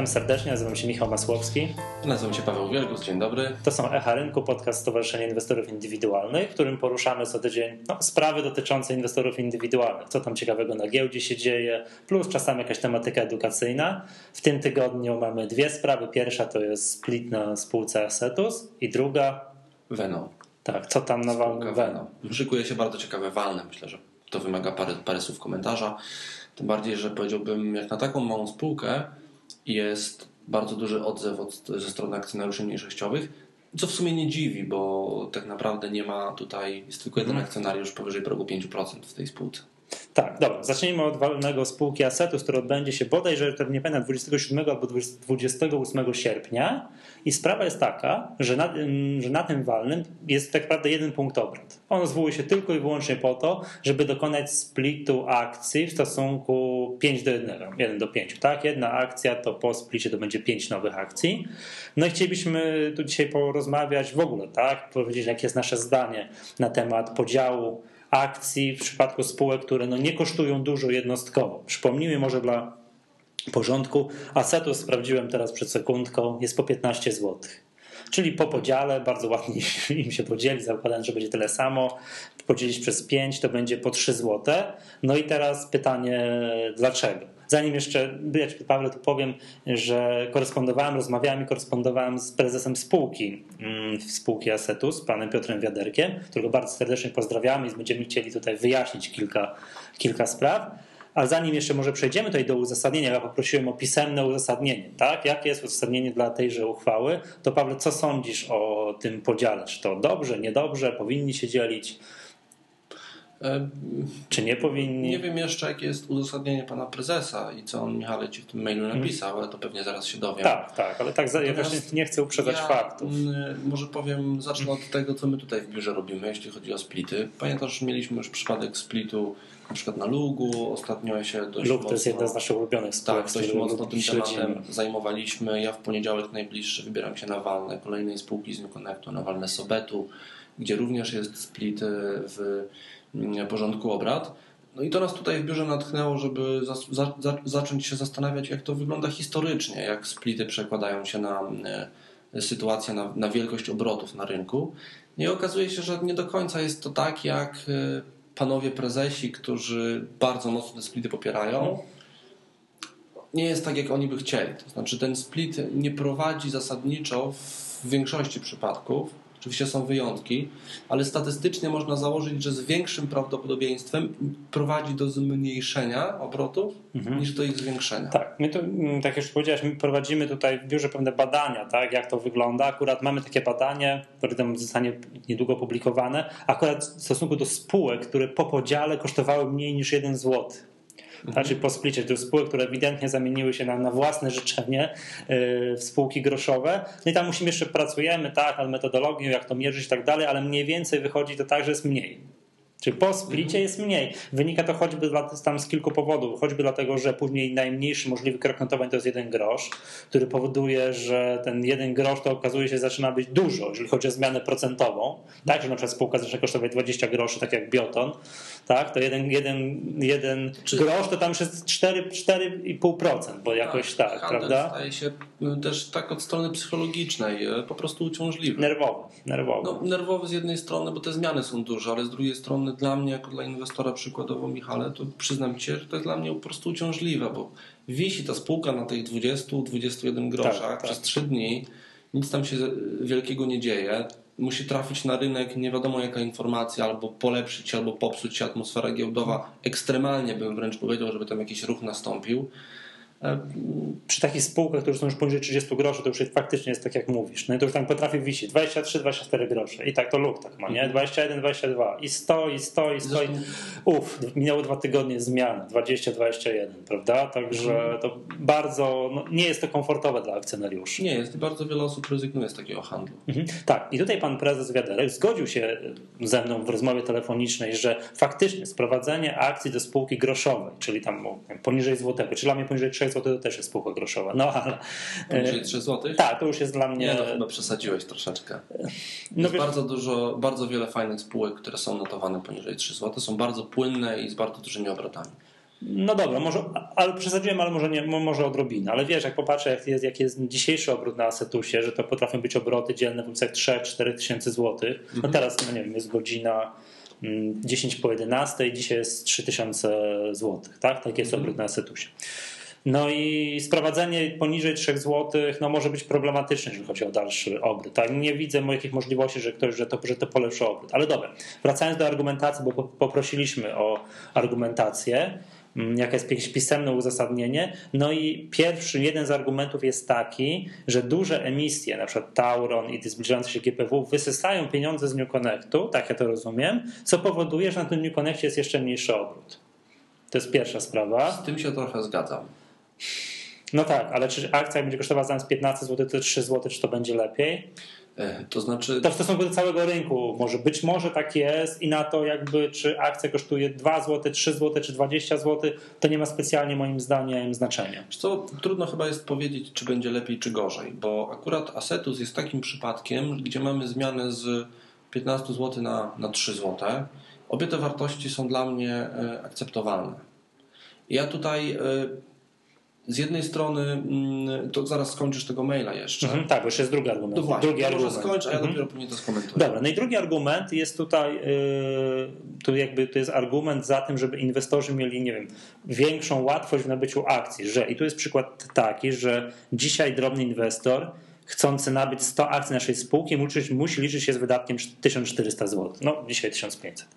Witam serdecznie, nazywam się Michał Masłowski. Nazywam się Paweł Wielkos, dzień dobry. To są Echa Rynku, podcast Stowarzyszenia Inwestorów Indywidualnych, w którym poruszamy co tydzień sprawy dotyczące inwestorów indywidualnych. Co tam ciekawego na giełdzie się dzieje, plus czasami jakaś tematyka edukacyjna. W tym tygodniu mamy dwie sprawy. Pierwsza to jest split na spółce Assetus i druga... Veno. Tak, co tam na walnym Veno. Szykuje się bardzo ciekawe walne, myślę, że to wymaga parę słów komentarza. Tym bardziej, że powiedziałbym, jak na taką małą spółkę jest bardzo duży odzew ze strony akcjonariuszy mniejszościowych, co w sumie nie dziwi, bo tak naprawdę nie ma tutaj, jest tylko jeden akcjonariusz powyżej progu 5% w tej spółce. Tak, dobra. Zacznijmy od walnego spółki Assetus, który odbędzie się bodajże, nie pamiętam, 27 albo 28 sierpnia. I sprawa jest taka, że na tym walnym jest tak naprawdę jeden punkt obrat. On zwołuje się tylko i wyłącznie po to, żeby dokonać splitu akcji w stosunku 1 do 5. Tak? Jedna akcja to po splicie to będzie 5 nowych akcji. No i chcielibyśmy tu dzisiaj porozmawiać w ogóle, tak? Powiedzieć, jakie jest nasze zdanie na temat podziału akcji w przypadku spółek, które nie kosztują dużo jednostkowo. Przypomnijmy może dla porządku, Assetus, sprawdziłem teraz przed sekundką, jest po 15 zł. Czyli po podziale, bardzo ładnie im się podzieli, zakładając, że będzie tyle samo, podzielić przez 5 to będzie po 3 zł. No i teraz pytanie, dlaczego? Zanim jeszcze, Pawle, tu powiem, że korespondowałem z prezesem spółki Assetus, panem Piotrem Wiaderkiem, którego bardzo serdecznie pozdrawiamy i będziemy chcieli tutaj wyjaśnić kilka spraw. A zanim jeszcze może przejdziemy tutaj do uzasadnienia, ja poprosiłem o pisemne uzasadnienie. Tak? Jakie jest uzasadnienie dla tejże uchwały? To Pawle, co sądzisz o tym podziale? Czy to dobrze, niedobrze, powinni się dzielić? Czy nie powinni? Nie wiem jeszcze, jakie jest uzasadnienie pana prezesa i co on, Michale, ci w tym mailu napisał, ale to pewnie zaraz się dowiem. Tak, ale tak, ja też nie chcę uprzedzać faktów. Może powiem, zacznę od tego, co my tutaj w biurze robimy, jeśli chodzi o splity. Pamiętasz, mieliśmy już przypadek splitu na przykład na Lugu, ostatnio się dość Lug to jest jedna z naszych ulubionych spółek. Tak, dość mocno tym tematem zajmowaliśmy. Ja w poniedziałek najbliższy wybieram się na walne kolejnej spółki z NewConnectu, na walne Sobetu, gdzie również jest split w porządku obrad. No i to nas tutaj w biurze natchnęło, żeby zacząć się zastanawiać, jak to wygląda historycznie, jak splity przekładają się na sytuację, na wielkość obrotów na rynku. I okazuje się, że nie do końca jest to tak, jak panowie prezesi, którzy bardzo mocno te splity popierają, nie jest tak, jak oni by chcieli. To znaczy ten split nie prowadzi zasadniczo w większości przypadków. Oczywiście są wyjątki, ale statystycznie można założyć, że z większym prawdopodobieństwem prowadzi do zmniejszenia obrotów niż do ich zwiększenia. Tak, my tu, tak jak już powiedziałeś, my prowadzimy tutaj w biurze pewne badania, tak, jak to wygląda. Akurat mamy takie badanie, które tam zostanie niedługo publikowane, akurat w stosunku do spółek, które po podziale kosztowały mniej niż 1 zł. Znaczy po splicie, to spółek, które ewidentnie zamieniły się na własne życzenie w spółki groszowe. No i tam musimy jeszcze pracujemy, tak, nad metodologią, jak to mierzyć i tak dalej, ale mniej więcej wychodzi to tak, że jest mniej. Czyli po splicie jest mniej. Wynika to choćby tam z kilku powodów. Choćby dlatego, że później najmniejszy możliwy krok notowań to jest 1 grosz, który powoduje, że ten 1 grosz to okazuje się zaczyna być dużo, jeżeli chodzi o zmianę procentową. Tak, że na przykład spółka zaczyna kosztować 20 groszy, tak jak Bioton. Tak, to 1 grosz to tam już jest 4,5%, bo jakoś tak, prawda? Staje się też tak od strony psychologicznej, po prostu uciążliwy. Nerwowy. No, nerwowy z jednej strony, bo te zmiany są duże, ale z drugiej strony dla mnie, jako dla inwestora przykładowo, Michale, to przyznam Ci, że to jest dla mnie po prostu uciążliwe, bo wisi ta spółka na tych 20-21 groszach przez 3 dni, nic tam się wielkiego nie dzieje, musi trafić na rynek nie wiadomo jaka informacja, albo polepszyć się, albo popsuć się atmosfera giełdowa, ekstremalnie bym wręcz powiedział, żeby tam jakiś ruch nastąpił. Przy takich spółkach, które są już poniżej 30 groszy, to już faktycznie jest tak, jak mówisz. No i to już tam potrafi wisić 23-24 grosze. I tak to Lug tak ma, nie? 21-22 i 100. Minęło 2 tygodnie zmian, 20-21, prawda? Także to bardzo, nie jest to komfortowe dla akcjonariuszy. Nie jest, bardzo wiele osób rezygnuje z takiego handlu. Tak, i tutaj pan prezes Wiaderek zgodził się ze mną w rozmowie telefonicznej, że faktycznie sprowadzenie akcji do spółki groszowej, czyli tam poniżej złotego, czyli dla mnie poniżej 3 zł to też jest spółka groszowa. No ale... Poniżej 3 zł? Tak, to już jest dla mnie... Ja to chyba przesadziłeś troszeczkę. No jest bardzo wiele fajnych spółek, które są notowane poniżej 3 zł. Są bardzo płynne i z bardzo dużymi obrotami. No dobra, może, ale przesadziłem, ale może odrobinę. Ale wiesz, jak popatrzę, jak jest dzisiejszy obrót na Assetusie, że to potrafią być obroty dzielne w okolicach 3-4 tysięcy złotych. No teraz, no nie wiem, jest godzina 10 po 11, dzisiaj jest 3 tysiące złotych, tak? Tak jest obrót na Assetusie. No i sprowadzenie poniżej 3 zł no może być problematyczne, jeżeli chodzi o dalszy obrót. Tak? Nie widzę moich możliwości, że ktoś, że to polepszy obrót. Ale dobra, wracając do argumentacji, bo poprosiliśmy o argumentację, jaka jest jakieś pisemne uzasadnienie. No i jeden z argumentów jest taki, że duże emisje, na przykład Tauron i te zbliżające się GPW, wysysają pieniądze z NewConnectu, tak ja to rozumiem, co powoduje, że na tym NewConnectie jest jeszcze mniejszy obrót. To jest pierwsza sprawa. Z tym się trochę zgadzam. No tak, ale czy akcja będzie kosztowała zamiast 15 zł, to 3 zł, czy to będzie lepiej? To znaczy... To w stosunku do całego rynku może. Być może tak jest i na to jakby, czy akcja kosztuje 2 zł, 3 zł, czy 20 zł, to nie ma specjalnie moim zdaniem znaczenia. Co trudno chyba jest powiedzieć, czy będzie lepiej, czy gorzej, bo akurat Assetus jest takim przypadkiem, gdzie mamy zmianę z 15 zł na 3 zł. Obie te wartości są dla mnie akceptowalne. Ja tutaj... Z jednej strony, to zaraz skończysz tego maila jeszcze. Tak, bo jeszcze jest drugi argument. Drugi argument. Może skończ, a ja dopiero później to skomentuję. Dobra, no i drugi argument jest tutaj, to jest argument za tym, żeby inwestorzy mieli, nie wiem, większą łatwość w nabyciu akcji. I tu jest przykład taki, że dzisiaj drobny inwestor chcący nabyć 100 akcji naszej spółki musi liczyć się z wydatkiem 1400 zł. No, dzisiaj 1500.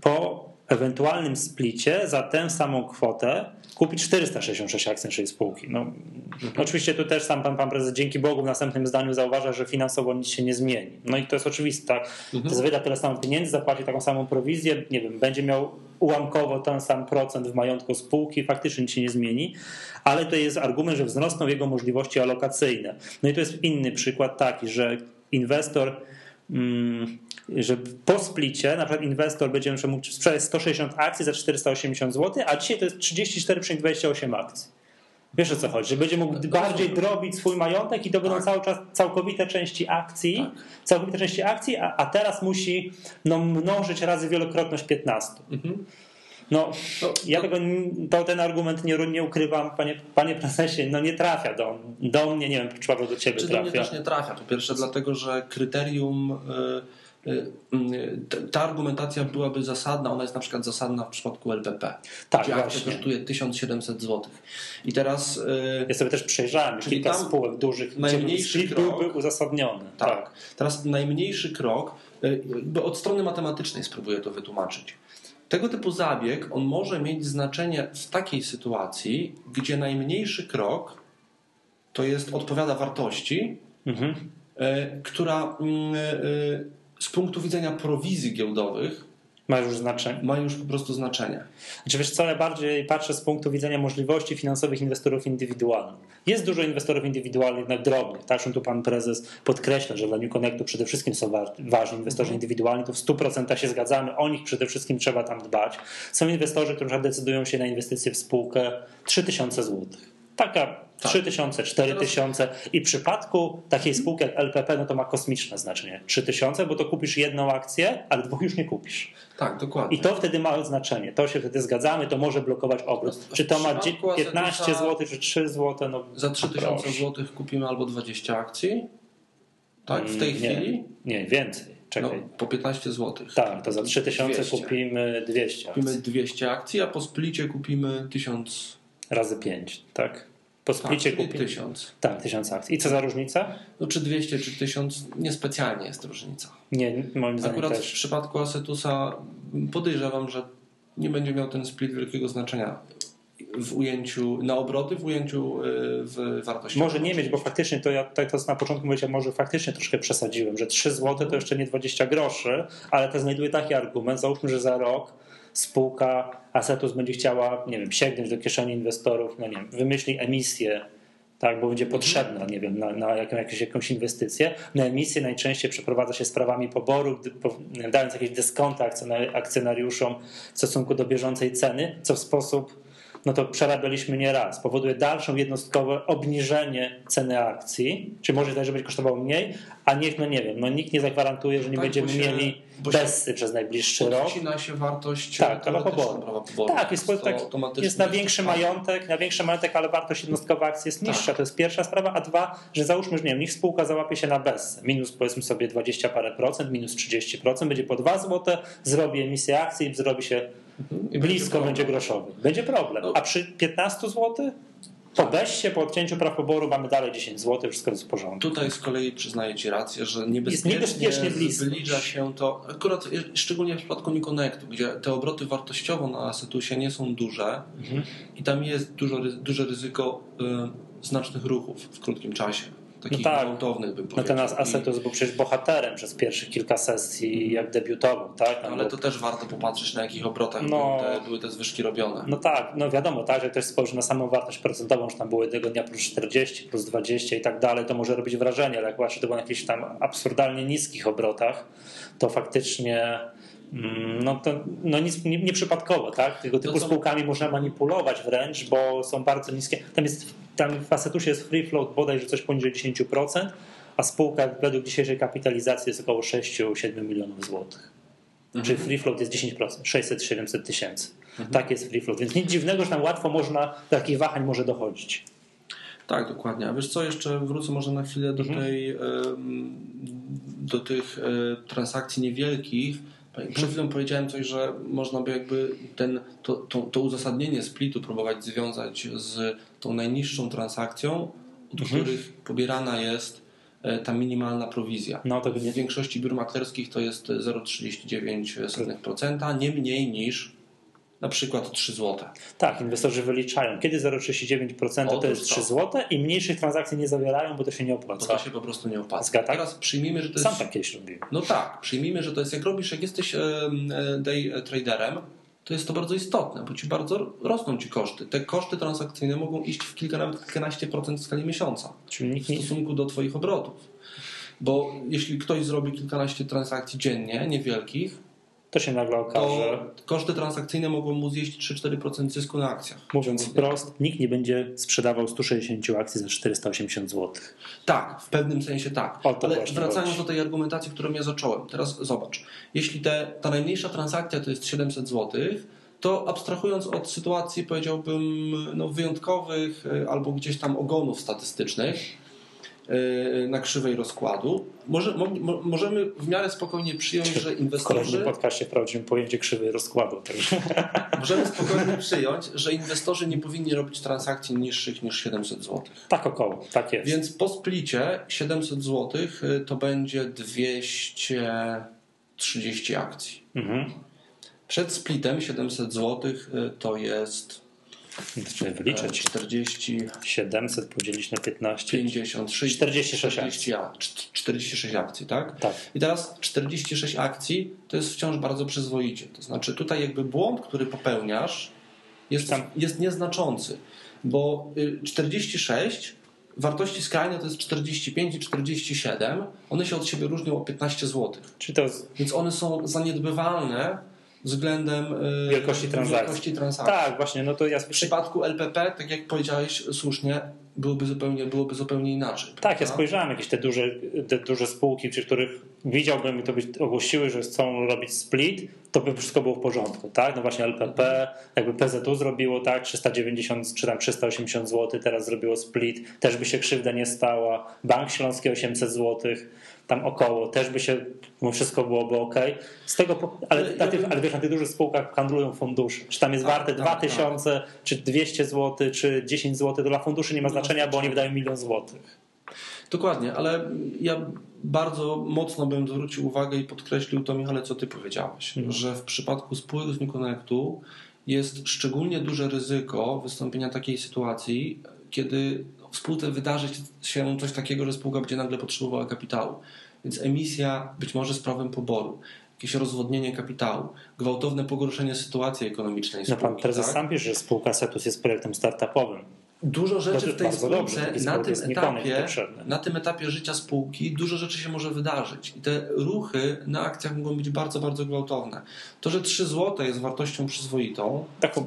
Po ewentualnym splicie za tę samą kwotę kupić 466 akcji naszej spółki. No, oczywiście tu też sam pan prezes, dzięki Bogu, w następnym zdaniu zauważa, że finansowo nic się nie zmieni. No i to jest oczywiste, tak? Wyda tyle samo pieniędzy, zapłaci taką samą prowizję, nie wiem, będzie miał ułamkowo ten sam procent w majątku spółki, faktycznie nic się nie zmieni, ale to jest argument, że wzrosną jego możliwości alokacyjne. No i to jest inny przykład taki, że inwestor... że po splicie na przykład inwestor będzie mógł sprzedać 160 akcji za 480 zł, a dzisiaj to jest 34,28 akcji. Wiesz, o co chodzi? Że będzie mógł bardziej drobić swój majątek i to będą cały czas całkowite części akcji, a teraz musi mnożyć razy wielokrotność 15. No, ten argument nie ukrywam, panie prezesie, no nie trafia do mnie, nie wiem, czy Paweł do ciebie trafia. Do mnie też nie trafia, po pierwsze dlatego, że kryterium, ta argumentacja byłaby zasadna, ona jest na przykład zasadna w przypadku LPP, tak, gdzie akcja kosztuje 1700 zł. I teraz... Ja sobie też przejrzałem kilka spółek dużych, gdzie byłby uzasadniony. Tak, teraz najmniejszy krok, bo od strony matematycznej spróbuję to wytłumaczyć. Tego typu zabieg, on może mieć znaczenie w takiej sytuacji, gdzie najmniejszy krok odpowiada wartości, która z punktu widzenia prowizji giełdowych ma już po prostu znaczenie. Znaczy, wiesz co, ja bardziej patrzę z punktu widzenia możliwości finansowych inwestorów indywidualnych. Jest dużo inwestorów indywidualnych na drobnych. Tak, tu pan prezes podkreśla, że dla NewConnectu przede wszystkim są ważni inwestorzy indywidualni, to w 100% się zgadzamy, o nich przede wszystkim trzeba tam dbać. Są inwestorzy, którzy decydują się na inwestycje w spółkę 3000 zł. Taka 3000, 4000 i w przypadku takiej spółki jak LPP no to ma kosmiczne znaczenie. 3000, bo to kupisz jedną akcję, ale dwóch już nie kupisz. Tak, dokładnie. I to wtedy ma znaczenie. To się wtedy zgadzamy, to może blokować obrót. Czy to ma 15 zł, czy 3 zł? No, za 3000 zł kupimy albo 20 akcji? Tak, w tej chwili? Nie, więcej. No, po 15 zł. Tak, to za 3000 kupimy 200 akcji. Kupimy 200 akcji, a po splicie kupimy 1000 razy 5, tak? Po splicie kupię 1000. Tak, 1000 akcji. I co za różnica? No, czy 200, czy 1000, niespecjalnie jest różnica. Nie, moim zdaniem akurat też. W przypadku Assetusa podejrzewam, że nie będzie miał ten split wielkiego znaczenia w ujęciu na obroty, w ujęciu w wartości. Może nie mieć, bo faktycznie to ja tak to na początku mówiłem, może faktycznie troszkę przesadziłem, że 3 zł to jeszcze nie 20 groszy, ale to znajduje taki argument, załóżmy, że za rok spółka Assetus będzie chciała, nie wiem, sięgnąć do kieszeni inwestorów, no nie wiem, wymyśli emisję, tak, bo będzie potrzebna, nie wiem, na jakąś inwestycję. Na emisję najczęściej przeprowadza się z prawami poboru, dając jakieś dyskonty akcjonariuszom w stosunku do bieżącej ceny, co w sposób no to przerabialiśmy nieraz, powoduje dalszą jednostkowe obniżenie ceny akcji, czyli może zdać, że będzie kosztowało mniej, a niech, no nie wiem, no nikt nie zagwarantuje, że nie tak, będziemy mieli bezsy przez najbliższy rok. Ucina się wartość prawa poboru. Tak, jest na większy majątek, ale wartość jednostkowa akcji jest niższa, tak. To jest pierwsza sprawa, a dwa, że załóżmy, że nie wiem, niech spółka załapie się na bezsy, minus powiedzmy sobie 20 parę procent, minus 30%, będzie po 2 zł, zrobi emisję akcji i zrobi się blisko będzie groszowy. Będzie problem. A przy 15 zł? To weź się po odcięciu praw poboru mamy dalej 10 zł, wszystko jest w porządku. Tutaj z kolei przyznaję ci rację, że niebezpiecznie zbliża się to, akurat szczególnie w przypadku NewConnectu, gdzie te obroty wartościowo na Assetusie nie są duże i tam jest duże ryzyko znacznych ruchów w krótkim czasie. Takich gwałtownych bym powiedział. Natomiast Assetus był przecież bohaterem przez pierwszych kilka sesji, jak debiutował. Tak? Ale to też warto popatrzeć, na jakich obrotach były te zwyżki robione. No tak, no wiadomo, tak, że ktoś spojrzy na samą wartość procentową, że tam było jednego dnia plus 40, plus 20 i tak dalej, to może robić wrażenie, ale jak właśnie to było na jakichś tam absurdalnie niskich obrotach, to faktycznie... nic nieprzypadkowo, tak? Tego typu spółkami można manipulować wręcz, bo są bardzo niskie. Tam w Assetusie jest free float bodajże coś poniżej 10%, a spółka według dzisiejszej kapitalizacji jest około 6-7 milionów złotych. Mhm. Czyli free float jest 10%, 600-700 tysięcy. Mhm. Tak jest free float, więc nic dziwnego, że tam łatwo można do takich wahań może dochodzić. Tak, dokładnie. A wiesz co, jeszcze wrócę może na chwilę do tych transakcji niewielkich. Przed chwilą powiedziałem coś, że można by jakby to uzasadnienie splitu próbować związać z tą najniższą transakcją, od których pobierana jest ta minimalna prowizja. No, tak w większości biur maklerskich to jest 0,39%, nie mniej niż na przykład 3 zł. Tak, inwestorzy wyliczają. Kiedy 0,39% to jest 3 zł i mniejszych transakcji nie zawierają, bo to się nie opłaca. Bo to się po prostu nie opłaca. Zgadza? Teraz przyjmijmy, że to jest... Sam tak kiedyś robiłem. No tak, przyjmijmy, że to jest... Jak robisz, jak jesteś day traderem, to jest to bardzo istotne, bo ci bardzo rosną ci koszty. Te koszty transakcyjne mogą iść w kilka, nawet kilkanaście procent w skali miesiąca. Czyli w stosunku do twoich obrotów. Bo jeśli ktoś zrobi kilkanaście transakcji dziennie, niewielkich, to się nagle okaże. Koszty transakcyjne mogą mu zjeść 3-4% zysku na akcjach. Mówiąc wprost, nikt nie będzie sprzedawał 160 akcji za 480 zł. Tak, w pewnym sensie tak. Ale wracając do tej argumentacji, którą ja zacząłem. Teraz zobacz. Jeśli ta najmniejsza transakcja to jest 700 zł, to abstrahując od sytuacji, powiedziałbym, wyjątkowych albo gdzieś tam ogonów statystycznych, na krzywej rozkładu, możemy w miarę spokojnie przyjąć, że inwestorzy... W kolejnym podcaście wprowadzimy pojęcie krzywej rozkładu. Możemy spokojnie przyjąć, że inwestorzy nie powinni robić transakcji niższych niż 700 zł. Tak około, tak jest. Więc po splicie 700 zł to będzie 230 akcji. Mhm. Przed splitem 700 zł to jest... Wyliczyć. 700 podzielić na 15. 56. 46 akcji, tak? Tak. I teraz 46 akcji to jest wciąż bardzo przyzwoicie. To znaczy tutaj jakby błąd, który popełniasz jest nieznaczący, bo 46 wartości skrajne to jest 45 i 47. One się od siebie różnią o 15 zł. Czyli to jest... Więc one są zaniedbywalne względem wielkości transakcji. Tak, właśnie. No to ja w przypadku LPP, tak jak powiedziałeś słusznie, byłoby zupełnie inaczej. Tak, prawda? Ja spojrzałem jakieś te duże spółki, przy których widziałbym i to by ogłosiły, że chcą robić split, to by wszystko było w porządku, tak? No właśnie LPP, jakby PZU zrobiło, tak? 390 czy tam 380 zł, teraz zrobiło split, też by się krzywda nie stała. Bank Śląski 800 zł, tam około, też by się, wszystko byłoby okej. Ale wiesz, na tych dużych spółkach handlują fundusze. Czy tam jest warte 2000, czy 200 zł, czy 10 zł, to dla funduszy nie ma znaczenia, bo oni wydają 1 000 000 złotych. Dokładnie, ale ja bardzo mocno bym zwrócił uwagę i podkreślił to, Michale, co ty powiedziałeś, że w przypadku spółek z NewConnectu jest szczególnie duże ryzyko wystąpienia takiej sytuacji, kiedy w spółce wydarzy się coś takiego, że spółka będzie nagle potrzebowała kapitału. Więc emisja być może z prawem poboru, jakieś rozwodnienie kapitału, gwałtowne pogorszenie sytuacji ekonomicznej spółki. No pan prezes sam pisze, że spółka Assetus jest projektem startupowym. Dużo rzeczy w tej spółce, na tym etapie życia spółki, dużo rzeczy się może wydarzyć. I te ruchy na akcjach mogą być bardzo, bardzo gwałtowne. To, że 3 zł jest wartością przyzwoitą, taką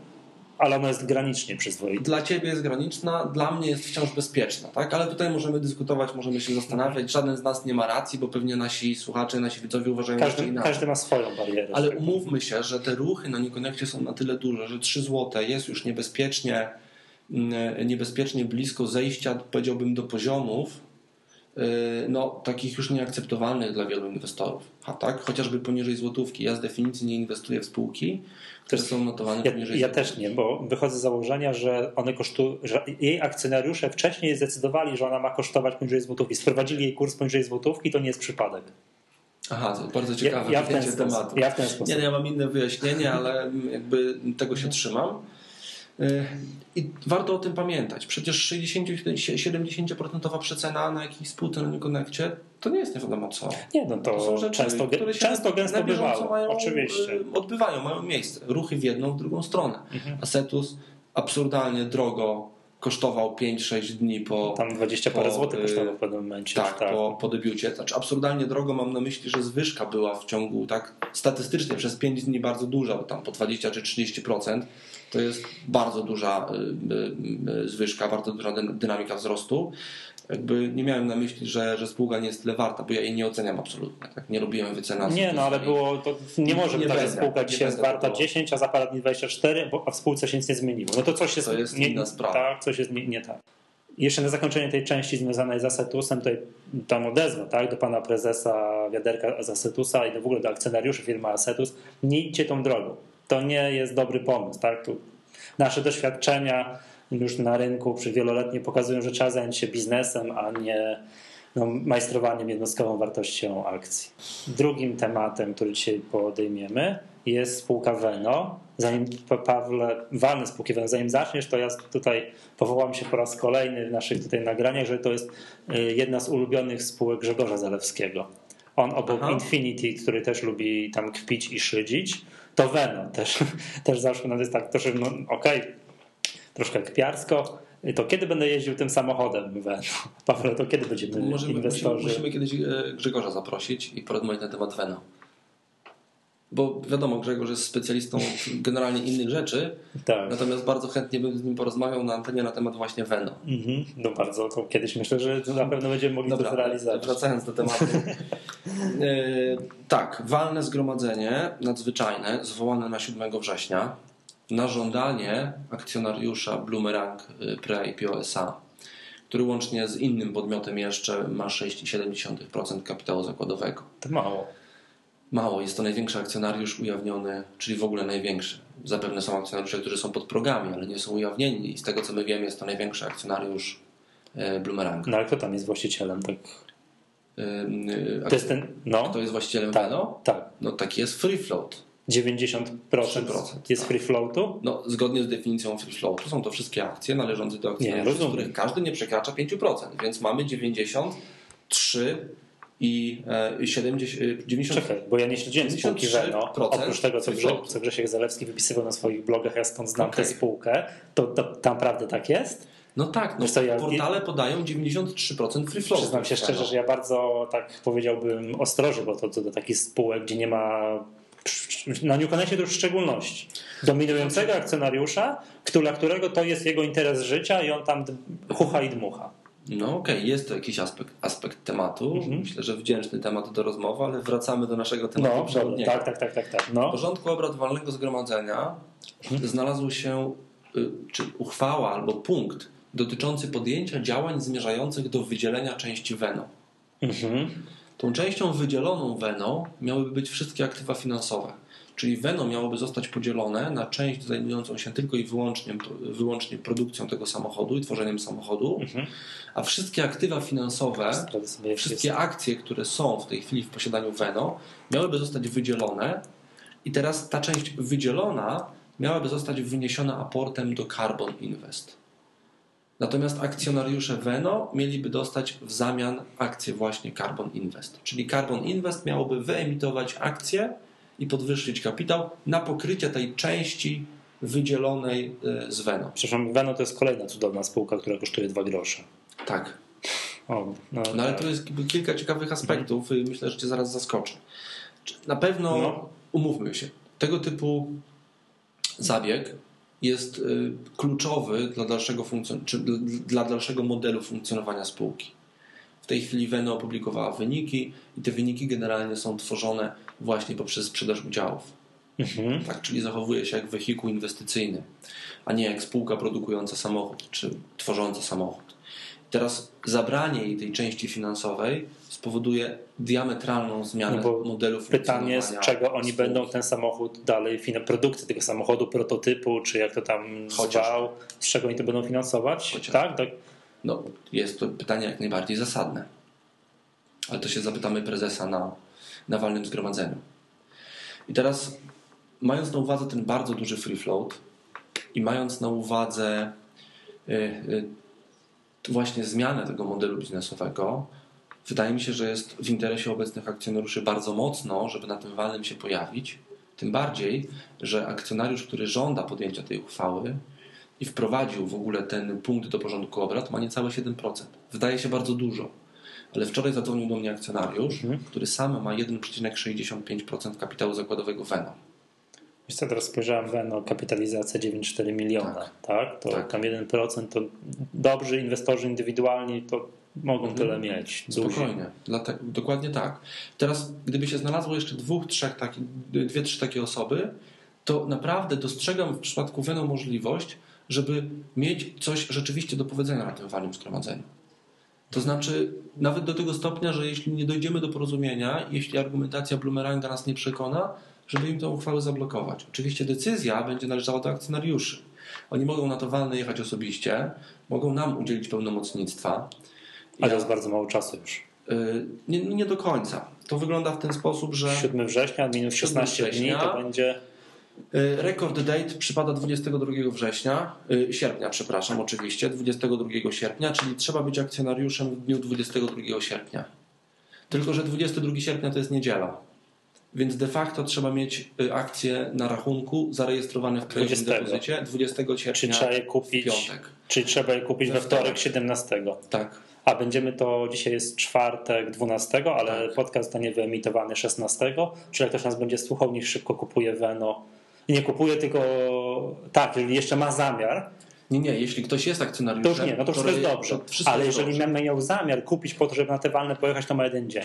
Ale ona jest granicznie przyzwoita. Dla ciebie jest graniczna, dla mnie jest wciąż bezpieczna, tak? Ale tutaj możemy dyskutować, możemy się zastanawiać. Żaden z nas nie ma racji, bo pewnie nasi słuchacze, nasi widzowie uważają, że inaczej. Każdy ma swoją barierę. Ale umówmy się, że te ruchy na NewConnectie są na tyle duże, że 3 złote jest już niebezpiecznie blisko zejścia, powiedziałbym, do poziomów no, takich już nieakceptowalnych dla wielu inwestorów. A tak? Chociażby poniżej złotówki. Ja z definicji nie inwestuję w spółki, które są notowane poniżej złotówki. Ja też nie, bo wychodzę z założenia, że one że jej akcjonariusze wcześniej zdecydowali, że ona ma kosztować poniżej złotówki. Sprowadzili jej kurs poniżej złotówki, to nie jest przypadek. Aha, to bardzo ciekawe. Ja w ten sposób. Ja mam inne wyjaśnienie, ale jakby tego się trzymam. I warto o tym pamiętać. Przecież 60-70% przecena na jakiejś spółce na NewConnectie to nie jest nie wiadomo co. Nie, no to są rzeczy, które się często bywały. Oczywiście. Odbywają, mają miejsce. Ruchy w jedną, w drugą stronę. Assetus absurdalnie drogo kosztował 5-6 dni po... Tam 20 parę złotych kosztował w pewnym momencie. Tak. Po debiucie. Znaczy absurdalnie drogo mam na myśli, że zwyżka była w ciągu tak statystycznie przez 5 dni bardzo duża, bo tam po 20 czy 30%. To jest bardzo duża zwyżka, bardzo duża dynamika wzrostu. Jakby nie miałem na myśli, że spółka nie jest tyle warta, bo ja jej nie oceniam absolutnie. Tak? Nie robiłem wyceny. Nie, no ale było, to nie może być tak, że spółka dzisiaj jest warta 10, a za parę dni 24, a w spółce się nic nie zmieniło. No to coś jest, to jest inna sprawa. Tak, coś jest nie tak. Jeszcze na zakończenie tej części związanej z Assetusem, tutaj tam odezwa, tak, do pana prezesa Wiaderka z Assetusa i w ogóle do akcjonariuszy firmy Assetus. Nie idźcie tą drogą. To nie jest dobry pomysł. Tak? Tu nasze doświadczenia już na rynku przy wieloletnie pokazują, że trzeba zająć się biznesem, a nie majstrowaniem jednostkową wartością akcji. Drugim tematem, który dzisiaj podejmiemy, jest spółka Veno. Zanim, Pawle, walny spółki Veno, zanim zaczniesz, to ja tutaj powołam się po raz kolejny w naszych tutaj nagraniach, że to jest jedna z ulubionych spółek Grzegorza Zalewskiego. On obok Infinity, który też lubi tam kpić i szydzić, to Veno też zawsze nawet jest tak, to, że no, okej, troszkę kpiarsko. To kiedy będę jeździł tym samochodem Veno? Paweł, to kiedy będziemy inwestorzy? Musimy kiedyś Grzegorza zaprosić i porozmawiać na temat Veno. Bo wiadomo, Grzegorz jest specjalistą generalnie innych rzeczy, tak. Natomiast bardzo chętnie bym z nim porozmawiał na antenie na temat właśnie Veno. No bardzo, to kiedyś myślę, że na pewno będziemy mogli to zrealizować. Wracając do tematu. Tak, walne zgromadzenie nadzwyczajne zwołane na 7 września na żądanie akcjonariusza Blumerang Pre-IPO SA, który łącznie z innym podmiotem jeszcze ma 6,7% kapitału zakładowego. To mało. Mało, jest to największy akcjonariusz ujawniony, czyli w ogóle największy. Zapewne są akcjonariusze, którzy są pod progami, ale nie są ujawnieni i z tego co my wiemy jest to największy akcjonariusz Blumeranga. No ale kto tam jest właścicielem? Tak? To jest ten, no. Kto jest właścicielem Veno? Tak. No taki jest free float. 90% jest free floatu? No, zgodnie z definicją free floatu są to wszystkie akcje należące do akcjonariuszy, z których każdy nie przekracza 5%, więc mamy 93 i 90%. Czekaj, bo ja nie śledziłem spółki Veno, oprócz tego co Grzesiek Zalewski wypisywał na swoich blogach, ja stąd znam tę spółkę, to naprawdę tak jest? No tak, no, portale podają 93% free flow. Przyznam się szczerze, że ja bardzo tak powiedziałbym ostrożnie, bo to do takich spółek, gdzie nie ma na NewConnectie to już w szczególności dominującego akcjonariusza, dla którego to jest jego interes życia i on tam chucha i dmucha. No okej, jest to jakiś aspekt tematu. Myślę, że wdzięczny temat do rozmowy, ale wracamy do naszego tematu. No, tak. No. W porządku obrad walnego zgromadzenia znalazł się czy uchwała albo punkt dotyczący podjęcia działań zmierzających do wydzielenia części Veno. Tą częścią wydzieloną Veno miałyby być wszystkie aktywa finansowe. Czyli Veno miałoby zostać podzielone na część zajmującą się tylko i wyłącznie produkcją tego samochodu i tworzeniem samochodu, a wszystkie aktywa finansowe, wszystkie akcje, które są w tej chwili w posiadaniu Veno, miałyby zostać wydzielone i teraz ta część wydzielona miałaby zostać wyniesiona aportem do Carbon Invest. Natomiast akcjonariusze Veno mieliby dostać w zamian akcje właśnie Carbon Invest. Czyli Carbon Invest miałoby wyemitować akcje i podwyższyć kapitał na pokrycie tej części wydzielonej z Veno. Przepraszam, Veno to jest kolejna cudowna spółka, która kosztuje 2 grosze. Tak. No ale tu jest kilka ciekawych aspektów i myślę, że cię zaraz zaskoczę. Na pewno, umówmy się, tego typu zabieg jest kluczowy dla dalszego modelu funkcjonowania spółki. W tej chwili Veno opublikowała wyniki i te wyniki generalnie są tworzone właśnie poprzez sprzedaż udziałów. Mhm. Tak, czyli zachowuje się jak wehikuł inwestycyjny, a nie jak spółka produkująca samochód czy tworząca samochód. Teraz zabranie jej tej części finansowej spowoduje diametralną zmianę modelu funkcjonowania. Pytanie, z czego oni będą ten samochód dalej, produkcję tego samochodu, prototypu, czy jak to tam zwał, z czego oni to będą finansować? Tak, tak. No, jest to pytanie jak najbardziej zasadne. Ale to się zapytamy prezesa na walnym zgromadzeniu. I teraz, mając na uwadze ten bardzo duży free float i mając na uwadze właśnie zmianę tego modelu biznesowego, wydaje mi się, że jest w interesie obecnych akcjonariuszy bardzo mocno, żeby na tym walnym się pojawić. Tym bardziej, że akcjonariusz, który żąda podjęcia tej uchwały i wprowadził w ogóle ten punkt do porządku obrad, ma niecałe 7%. Wydaje się bardzo dużo, ale wczoraj zadzwonił do mnie akcjonariusz, który sam ma 1,65% kapitału zakładowego Veno. Wiesz co, teraz spojrzałem Veno, kapitalizacja 9,4 miliona. Tak? To tak. Tam 1% to dobrzy inwestorzy indywidualni to mogą tyle mieć. Spokojnie, dokładnie tak. Teraz gdyby się znalazło jeszcze dwie, trzy takie osoby, to naprawdę dostrzegam w przypadku Veno możliwość, żeby mieć coś rzeczywiście do powiedzenia na tym walnym zgromadzeniu. To znaczy nawet do tego stopnia, że jeśli nie dojdziemy do porozumienia, jeśli argumentacja Blumeranga nas nie przekona, żeby im tę uchwałę zablokować. Oczywiście decyzja będzie należała do akcjonariuszy. Oni mogą na to walne jechać osobiście, mogą nam udzielić pełnomocnictwa. Ale to jest bardzo mało czasu już. Nie do końca. To wygląda w ten sposób, że 7 września, minus 16 dni to będzie... Record date przypada 22 sierpnia, czyli trzeba być akcjonariuszem w dniu 22 sierpnia. Tylko że 22 sierpnia to jest niedziela, więc de facto trzeba mieć akcje na rachunku zarejestrowane w krajowym depozycie 20 sierpnia. Czyli trzeba je kupić w piątek. Czyli trzeba je kupić we wtorek 17. Tak. A będziemy to, dzisiaj jest czwartek 12, ale podcast zostanie wyemitowany 16, czyli jak ktoś nas będzie słuchał, niech szybko kupuje Veno. Nie kupuje, tylko tak, jeżeli jeszcze ma zamiar. Nie, jeśli ktoś jest akcjonariuszem. To już nie, no to wszystko jest dobrze. Ale jeżeli miał zamiar kupić po to, żeby na te walne pojechać, to ma jeden dzień.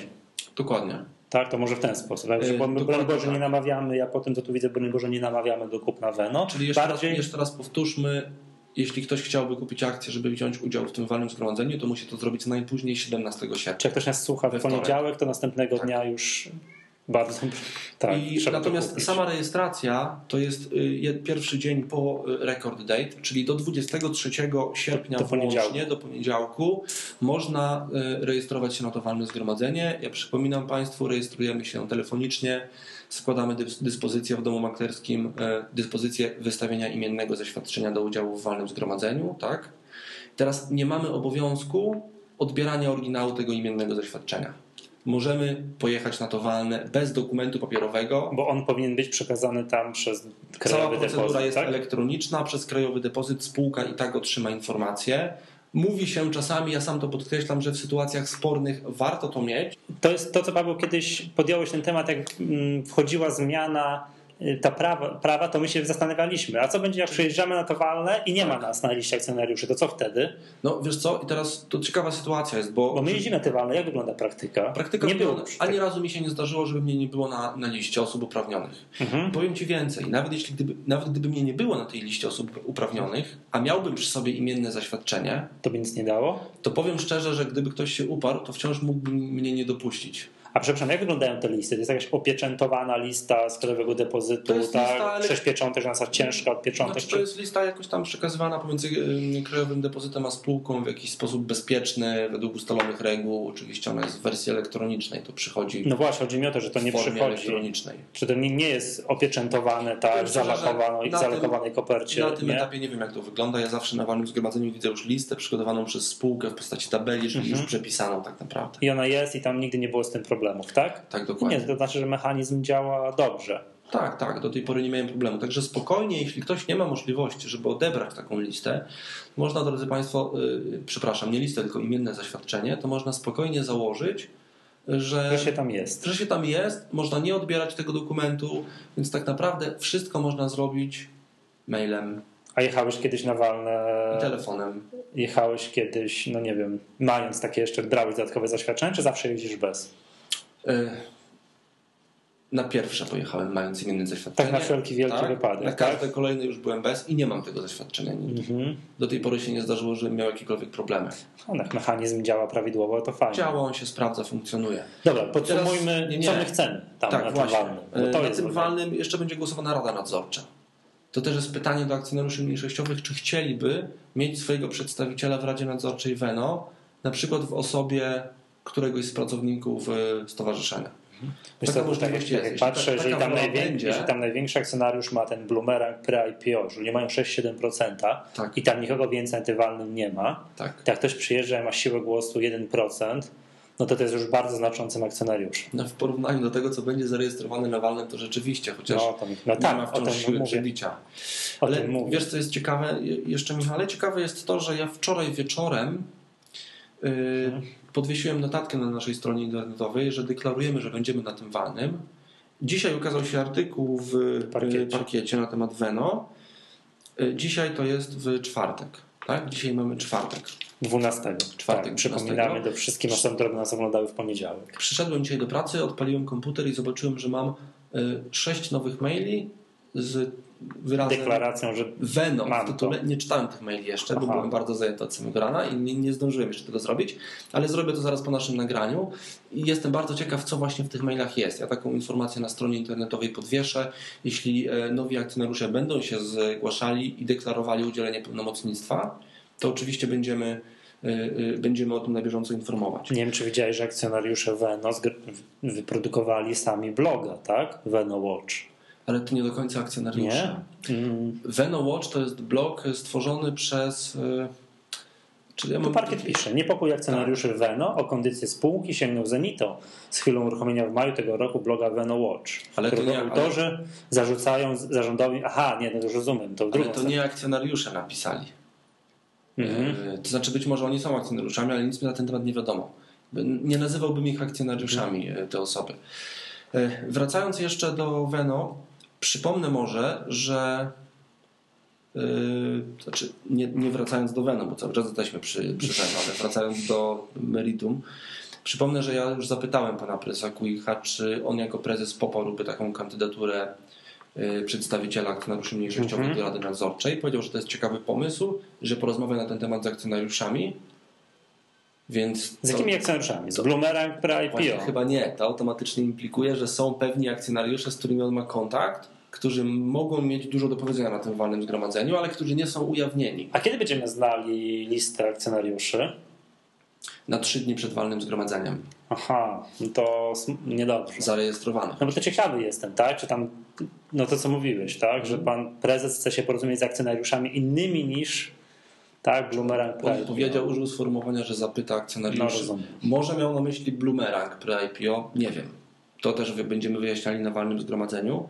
Dokładnie. Tak, to może w ten sposób. Bo my broń Boże nie namawiamy, ja potem to tu widzę, broń Boże nie namawiamy do kupna Veno. Czyli jeszcze raz powtórzmy, jeśli ktoś chciałby kupić akcję, żeby wziąć udział w tym walnym zgromadzeniu, to musi to zrobić najpóźniej 17 sierpnia. Czy jak ktoś nas słucha w poniedziałek, to następnego dnia już... Bardzo tak. Natomiast sama rejestracja to jest pierwszy dzień po record date, czyli do 23 sierpnia włącznie, do poniedziałku, można rejestrować się na to walne zgromadzenie. Ja przypominam Państwu, rejestrujemy się telefonicznie, składamy dyspozycję w domu maklerskim, dyspozycję wystawienia imiennego zaświadczenia do udziału w walnym zgromadzeniu. Tak? Teraz nie mamy obowiązku odbierania oryginału tego imiennego zaświadczenia. Możemy pojechać na to walne bez dokumentu papierowego. Bo on powinien być przekazany tam przez krajowy depozyt. Cała procedura jest elektroniczna, przez krajowy depozyt spółka i tak otrzyma informację. Mówi się czasami, ja sam to podkreślam, że w sytuacjach spornych warto to mieć. To jest to, co Paweł kiedyś podjąłeś ten temat, jak wchodziła zmiana ta prawa, to my się zastanawialiśmy, a co będzie jak przyjeżdżamy na to walne i nie ma nas na liście akcjonariuszy, to co wtedy? No wiesz co, i teraz to ciekawa sytuacja jest, bo my jeździmy na te walne, jak wygląda praktyka? Ani razu mi się nie zdarzyło, żeby mnie nie było na liście osób uprawnionych. Powiem Ci więcej, nawet gdyby mnie nie było na tej liście osób uprawnionych, a miałbym przy sobie imienne zaświadczenie, to by nic nie dało? To powiem szczerze, że gdyby ktoś się uparł, to wciąż mógłby mnie nie dopuścić. A przepraszam, jak wyglądają te listy? To jest jakaś opieczętowana lista z krajowego depozytu, tak? 6 pieczątek, że ona jest ciężka od pieczątek. Znaczy, to jest lista jakoś tam przekazywana pomiędzy krajowym depozytem a spółką w jakiś sposób bezpieczny, według ustalonych reguł. Oczywiście ona jest w wersji elektronicznej, to przychodzi. No właśnie, chodzi mi o to, że to nie przychodzi elektronicznej. Czy to nie jest opieczętowane, tak, w zalakowanej kopercie? Na tym etapie nie wiem, jak to wygląda. Ja zawsze na walnym zgromadzeniu widzę już listę przygotowaną przez spółkę w postaci tabeli, czyli już przepisaną tak naprawdę. I ona jest i tam nigdy nie było z tym problemów, tak? Tak, dokładnie. Nie, to znaczy, że mechanizm działa dobrze. Tak, do tej pory nie miałem problemu. Także spokojnie, jeśli ktoś nie ma możliwości, żeby odebrać taką listę, można, drodzy Państwo, przepraszam, nie listę, tylko imienne zaświadczenie, to można spokojnie założyć, że się tam jest. Że się tam jest, można nie odbierać tego dokumentu, więc tak naprawdę wszystko można zrobić mailem, A jechałeś kiedyś na walne telefonem? Jechałeś kiedyś, no nie wiem, mając takie jeszcze, brałeś dodatkowe zaświadczenie, czy zawsze jeździsz bez? Na pierwsze pojechałem mając inne zaświadczenie. Tak na wszelki wielki wypadek. Na każde kolejne już byłem bez i nie mam tego zaświadczenia nigdy. Do tej pory się nie zdarzyło, żebym miał jakiekolwiek problemy. No, jak mechanizm działa prawidłowo, to fajnie. Działa, on się sprawdza, funkcjonuje. Dobra, podsumujmy, co my chcemy tam na tym walnym. Na tym walnym jeszcze będzie głosowana Rada Nadzorcza. To też jest pytanie do akcjonariuszy mniejszościowych, czy chcieliby mieć swojego przedstawiciela w Radzie Nadzorczej Veno, na przykład w osobie któregoś z pracowników stowarzyszenia. Myślę, że tak, jak patrzę, jeżeli tam największy akcjonariusz ma ten Blumerang Pre-IPO, że nie mają 6-7% i tam nikogo więcej na tym walnym nie ma, tak też przyjeżdża i ma siłę głosu 1%, no to jest już bardzo znaczącym akcjonariuszem. No w porównaniu do tego, co będzie zarejestrowane na walnym, to rzeczywiście, chociaż nie ma wciąż siły przebicia. Ale wiesz, co jest ciekawe jeszcze, Michale? Ciekawe jest to, że ja wczoraj wieczorem podwiesiłem notatkę na naszej stronie internetowej, że deklarujemy, że będziemy na tym walnym. Dzisiaj ukazał się artykuł w Parkiecie na temat Veno. Dzisiaj to jest w czwartek. Tak? Dzisiaj mamy czwartek. 12. Czwartek. Przypominamy do wszystkim osobom, które nas oglądały w poniedziałek. Przyszedłem dzisiaj do pracy, odpaliłem komputer i zobaczyłem, że mam 6 nowych maili z wyrazem deklaracją, że Veno w tytule. Nie czytałem tych maili jeszcze, bo byłem bardzo zajęty od samego rana i nie zdążyłem jeszcze tego zrobić, ale zrobię to zaraz po naszym nagraniu i jestem bardzo ciekaw, co właśnie w tych mailach jest. Ja taką informację na stronie internetowej podwieszę. Jeśli nowi akcjonariusze będą się zgłaszali i deklarowali udzielenie pełnomocnictwa, to oczywiście będziemy o tym na bieżąco informować. Nie wiem, czy widziałeś, że akcjonariusze Veno wyprodukowali sami bloga, tak? VenoWatch. Ale to nie do końca akcjonariusze. VenoWatch to jest blog stworzony przez... To Parkiet pisze. Niepokój akcjonariuszy Veno o kondycję spółki sięgnął zenitą z chwilą uruchomienia w maju tego roku bloga VenoWatch. Ale to nie autorzy zarzucają zarządowi... to już rozumiem. To nie akcjonariusze napisali. To znaczy być może oni są akcjonariuszami, ale nic mi na ten temat nie wiadomo. Nie nazywałbym ich akcjonariuszami, te osoby. Wracając jeszcze do Veno, przypomnę może, że nie wracając do Veno, bo cały czas jesteśmy przy Veno, ale wracając do meritum, przypomnę, że ja już zapytałem pana prezesa Kuicha, czy on jako prezes poparłby taką kandydaturę przedstawiciela akcjonariuszy mniejszościowych do Rady Nadzorczej. Powiedział, że to jest ciekawy pomysł, że porozmawia na ten temat z akcjonariuszami. Więc z jakimi akcjonariuszami? Z Blumerang Pre-IPO? Chyba nie. To automatycznie implikuje, że są pewni akcjonariusze, z którymi on ma kontakt, którzy mogą mieć dużo do powiedzenia na tym walnym zgromadzeniu, ale którzy nie są ujawnieni. A kiedy będziemy znali listę akcjonariuszy? Na 3 dni przed walnym zgromadzeniem. To niedobrze. Zarejestrowany. No bo to ciekawy jestem, tak? Czy tam, no to co mówiłeś, tak? Że pan prezes chce się porozumieć z akcjonariuszami innymi niż... Tak, Blumerang Pre-IPO. Powiedział, użył sformułowania, że zapyta akcjonariuszy. No, może miał na myśli Blumerang Pre-IPO, nie wiem. To też będziemy wyjaśniali na walnym zgromadzeniu.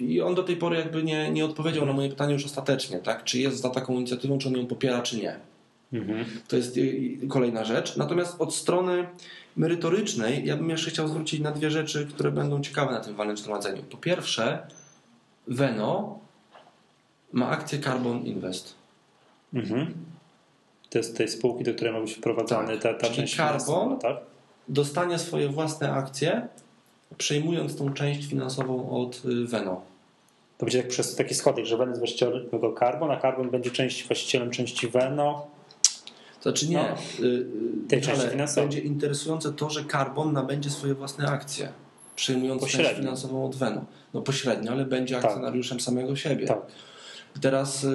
I on do tej pory jakby nie odpowiedział na moje pytanie już ostatecznie, tak? Czy jest za taką inicjatywą, czy on ją popiera, czy nie. To jest kolejna rzecz. Natomiast od strony merytorycznej ja bym jeszcze chciał zwrócić na dwie rzeczy, które będą ciekawe na tym walnym zgromadzeniu. Po pierwsze, Veno ma akcję Carbon Invest. To jest tej spółki, do której ma być wprowadzany ta część Carbon dostanie swoje własne akcje, przejmując tą część finansową od Veno. To będzie przez taki schodek, że Veno jest właścicielem tego Carbon, a Carbon będzie właścicielem części Veno. To znaczy nie. Tej części finansowej. Będzie interesujące to, że Carbon nabędzie swoje własne akcje, przejmując część finansową od Veno. No pośrednio, ale będzie akcjonariuszem samego siebie. Tak. Teraz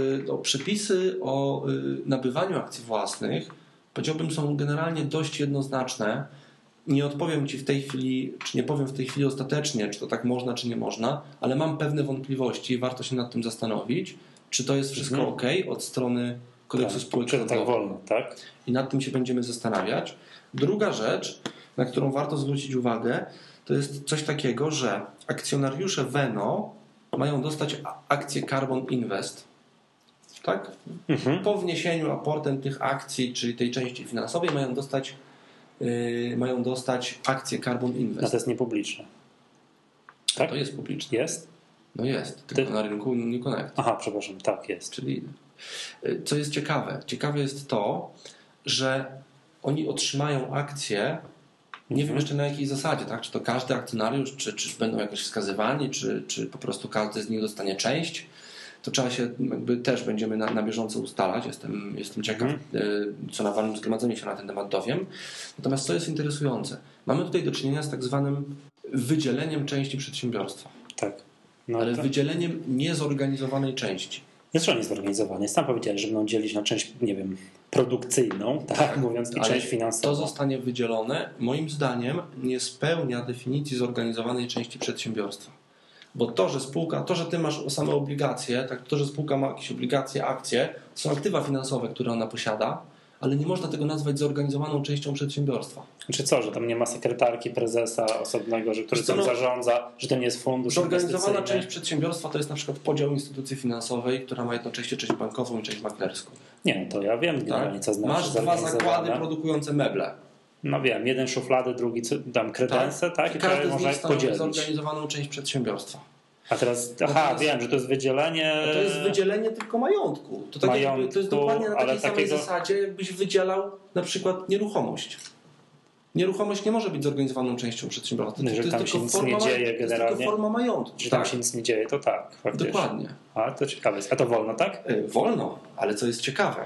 przepisy o nabywaniu akcji własnych, powiedziałbym, są generalnie dość jednoznaczne. Nie odpowiem Ci w tej chwili, czy nie powiem w tej chwili ostatecznie, czy to tak można, czy nie można, ale mam pewne wątpliwości i warto się nad tym zastanowić, czy to jest wszystko ok od strony kodeksu spółek handlowych. Tak wolno, tak? I nad tym się będziemy zastanawiać. Druga rzecz, na którą warto zwrócić uwagę, to jest coś takiego, że akcjonariusze Veno mają dostać akcję Carbon Invest. Tak? Po wniesieniu aportem tych akcji, czyli tej części finansowej, mają dostać akcję Carbon Invest. A to jest niepubliczne. Tak? To jest publiczne. Jest? No jest, tylko na rynku NewConnect. Aha, przepraszam, tak jest. Czyli co jest ciekawe? Ciekawe jest to, że oni otrzymają akcje, nie wiem jeszcze na jakiej zasadzie, tak? Czy to każdy akcjonariusz, czy będą jakoś wskazywani, czy po prostu każdy z nich dostanie część. To trzeba się, jakby też będziemy na bieżąco ustalać. Jestem ciekaw, co na walnym zgromadzeniu się na ten temat dowiem. Natomiast co jest interesujące? Mamy tutaj do czynienia z tak zwanym wydzieleniem części przedsiębiorstwa. Tak. No ale tak. Wydzieleniem niezorganizowanej części. Zresztą niezorganizowanej. Sam powiedziałeś, że będą dzielić na część, nie wiem, produkcyjną, tak mówiąc, i część finansową. To zostanie wydzielone, moim zdaniem, nie spełnia definicji zorganizowanej części przedsiębiorstwa. Bo to, że spółka, to, że ty masz same obligacje, tak, to, że spółka ma jakieś obligacje, akcje, to są aktywa finansowe, które ona posiada, ale nie można tego nazwać zorganizowaną częścią przedsiębiorstwa. Czy co, że tam nie ma sekretarki, prezesa osobnego, że który tym zarządza, że to nie jest fundusz inwestycyjny? Zorganizowana część przedsiębiorstwa to jest na przykład podział instytucji finansowej, która ma jednocześnie część bankową i część maklerską. Nie, no to ja wiem, generalnie co znaczy. Masz dwa zakłady produkujące meble. No wiem, jeden szuflady, drugi dam kredense, tak? I każdy może podzielić zorganizowaną część przedsiębiorstwa. A teraz, wiem, że to jest wydzielenie... To jest wydzielenie tylko majątku. To jest dokładnie na takiej samej zasadzie, jakbyś wydzielał na przykład nieruchomość. Nieruchomość nie może być zorganizowaną częścią przedsiębiorstwa. No, że tam się nic nie dzieje generalnie. To jest tylko forma majątku. Że tam się nic nie dzieje, to tak. Faktycznie. Dokładnie. A to ciekawe jest. A to wolno, tak? Wolno, ale co jest ciekawe.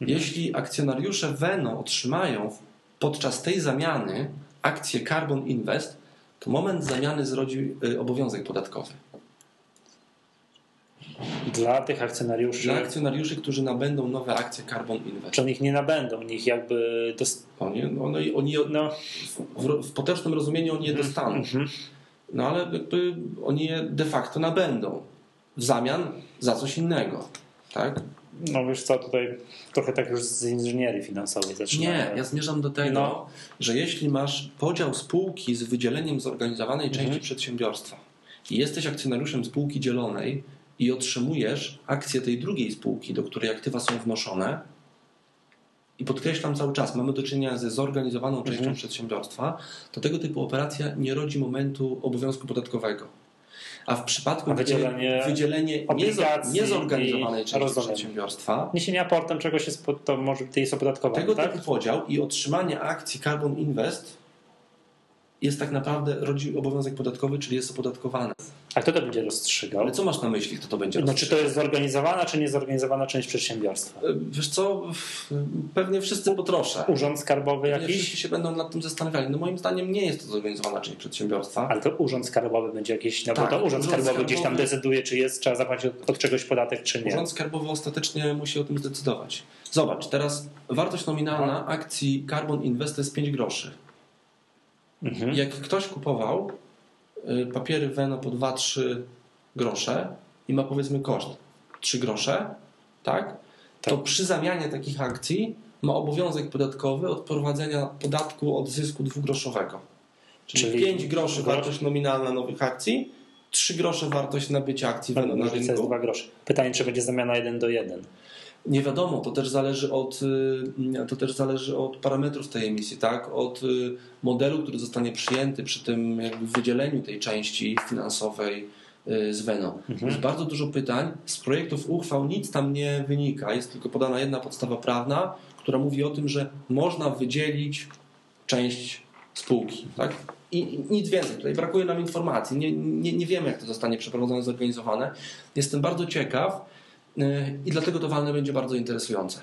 Jeśli akcjonariusze Veno otrzymają podczas tej zamiany akcję Carbon Invest, to moment zamiany zrodzi obowiązek podatkowy. Dla akcjonariuszy, którzy nabędą nowe akcje Carbon Invest. Czy oni ich nie nabędą? W potężnym rozumieniu oni je dostaną. No ale jakby oni je de facto nabędą w zamian za coś innego. Tak? No wiesz co, tutaj trochę tak już z inżynierii finansowej zaczynamy. Nie, ja zmierzam do tego, że jeśli masz podział spółki z wydzieleniem zorganizowanej części przedsiębiorstwa i jesteś akcjonariuszem spółki dzielonej i otrzymujesz akcję tej drugiej spółki, do której aktywa są wnoszone, i podkreślam cały czas, mamy do czynienia ze zorganizowaną częścią przedsiębiorstwa, to tego typu operacja nie rodzi momentu obowiązku podatkowego. A w przypadku wydzielenie niezorganizowanej części przedsiębiorstwa, niesienie aportem czegoś jest, to może jest opodatkowane. Tego typu podział i otrzymanie akcji Carbon Invest jest tak naprawdę, rodzi obowiązek podatkowy, czyli jest opodatkowane. A kto to będzie rozstrzygał? Ale co masz na myśli, kto to będzie rozstrzygał? Czy to jest zorganizowana, czy niezorganizowana część przedsiębiorstwa? Wiesz co, pewnie wszyscy potroszę. Urząd Skarbowy jakiś? Wszyscy się będą nad tym zastanawiali. No moim zdaniem nie jest to zorganizowana część przedsiębiorstwa. Ale to Urząd Skarbowy będzie jakiś, no tak, bo to Urząd Skarbowy gdzieś tam decyduje, czy jest, trzeba zapłacić od czegoś podatek, czy nie. Urząd Skarbowy ostatecznie musi o tym zdecydować. Zobacz, teraz wartość nominalna akcji Carbon Invest to jest 5 groszy. Jak ktoś kupował papiery Veno po 2-3 grosze i ma powiedzmy koszt 3 grosze, tak? To przy zamianie takich akcji ma obowiązek podatkowy odprowadzenia podatku od zysku dwugroszowego. Czyli 5 groszy wartość nominalna nowych akcji, 3 grosze wartość nabycia akcji Veno na rynku. 2 groszy. Pytanie, czy będzie zamiana 1:1? Nie wiadomo, to też zależy od parametrów tej emisji, tak? Od modelu, który zostanie przyjęty przy tym jakby wydzieleniu tej części finansowej z Veno. Jest bardzo dużo pytań, z projektów uchwał nic tam nie wynika, jest tylko podana jedna podstawa prawna, która mówi o tym, że można wydzielić część spółki, tak? I nic więcej, tutaj brakuje nam informacji, nie wiemy, jak to zostanie przeprowadzone, zorganizowane. Jestem bardzo ciekaw, i dlatego to walne będzie bardzo interesujące.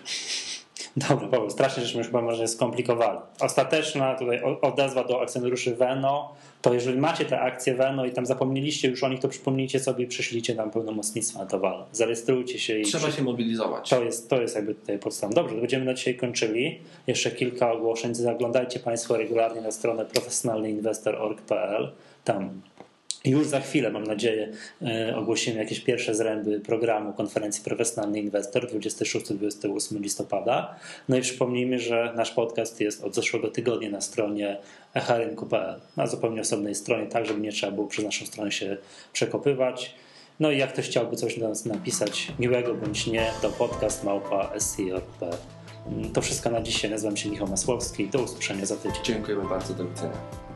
Dobra, Paweł, strasznie żeśmy chyba może skomplikowali. Ostateczna tutaj odezwa do akcjonariuszy Veno, to jeżeli macie te akcje Veno i tam zapomnieliście już o nich, to przypomnijcie sobie i przyślijcie nam pełnomocnictwa do walne. Zarejestrujcie się i... Trzeba się mobilizować. To jest jakby tutaj podstawą. Dobrze, to będziemy na dzisiaj kończyli. Jeszcze kilka ogłoszeń. Zaglądajcie Państwo regularnie na stronę profesjonalnyinwestor.org.pl. Tam już za chwilę, mam nadzieję, ogłosimy jakieś pierwsze zręby programu konferencji Profesjonalny Inwestor 26-28 listopada. No i przypomnijmy, że nasz podcast jest od zeszłego tygodnia na stronie ehrynku.pl, na zupełnie osobnej stronie, tak żeby nie trzeba było przez naszą stronę się przekopywać. No i jak ktoś chciałby coś do nas napisać, miłego bądź nie, to podcast@sco.pl. To wszystko na dzisiaj. Nazywam się Michał Masłowski. Do usłyszenia za tydzień. Dziękujemy bardzo. Do widzenia.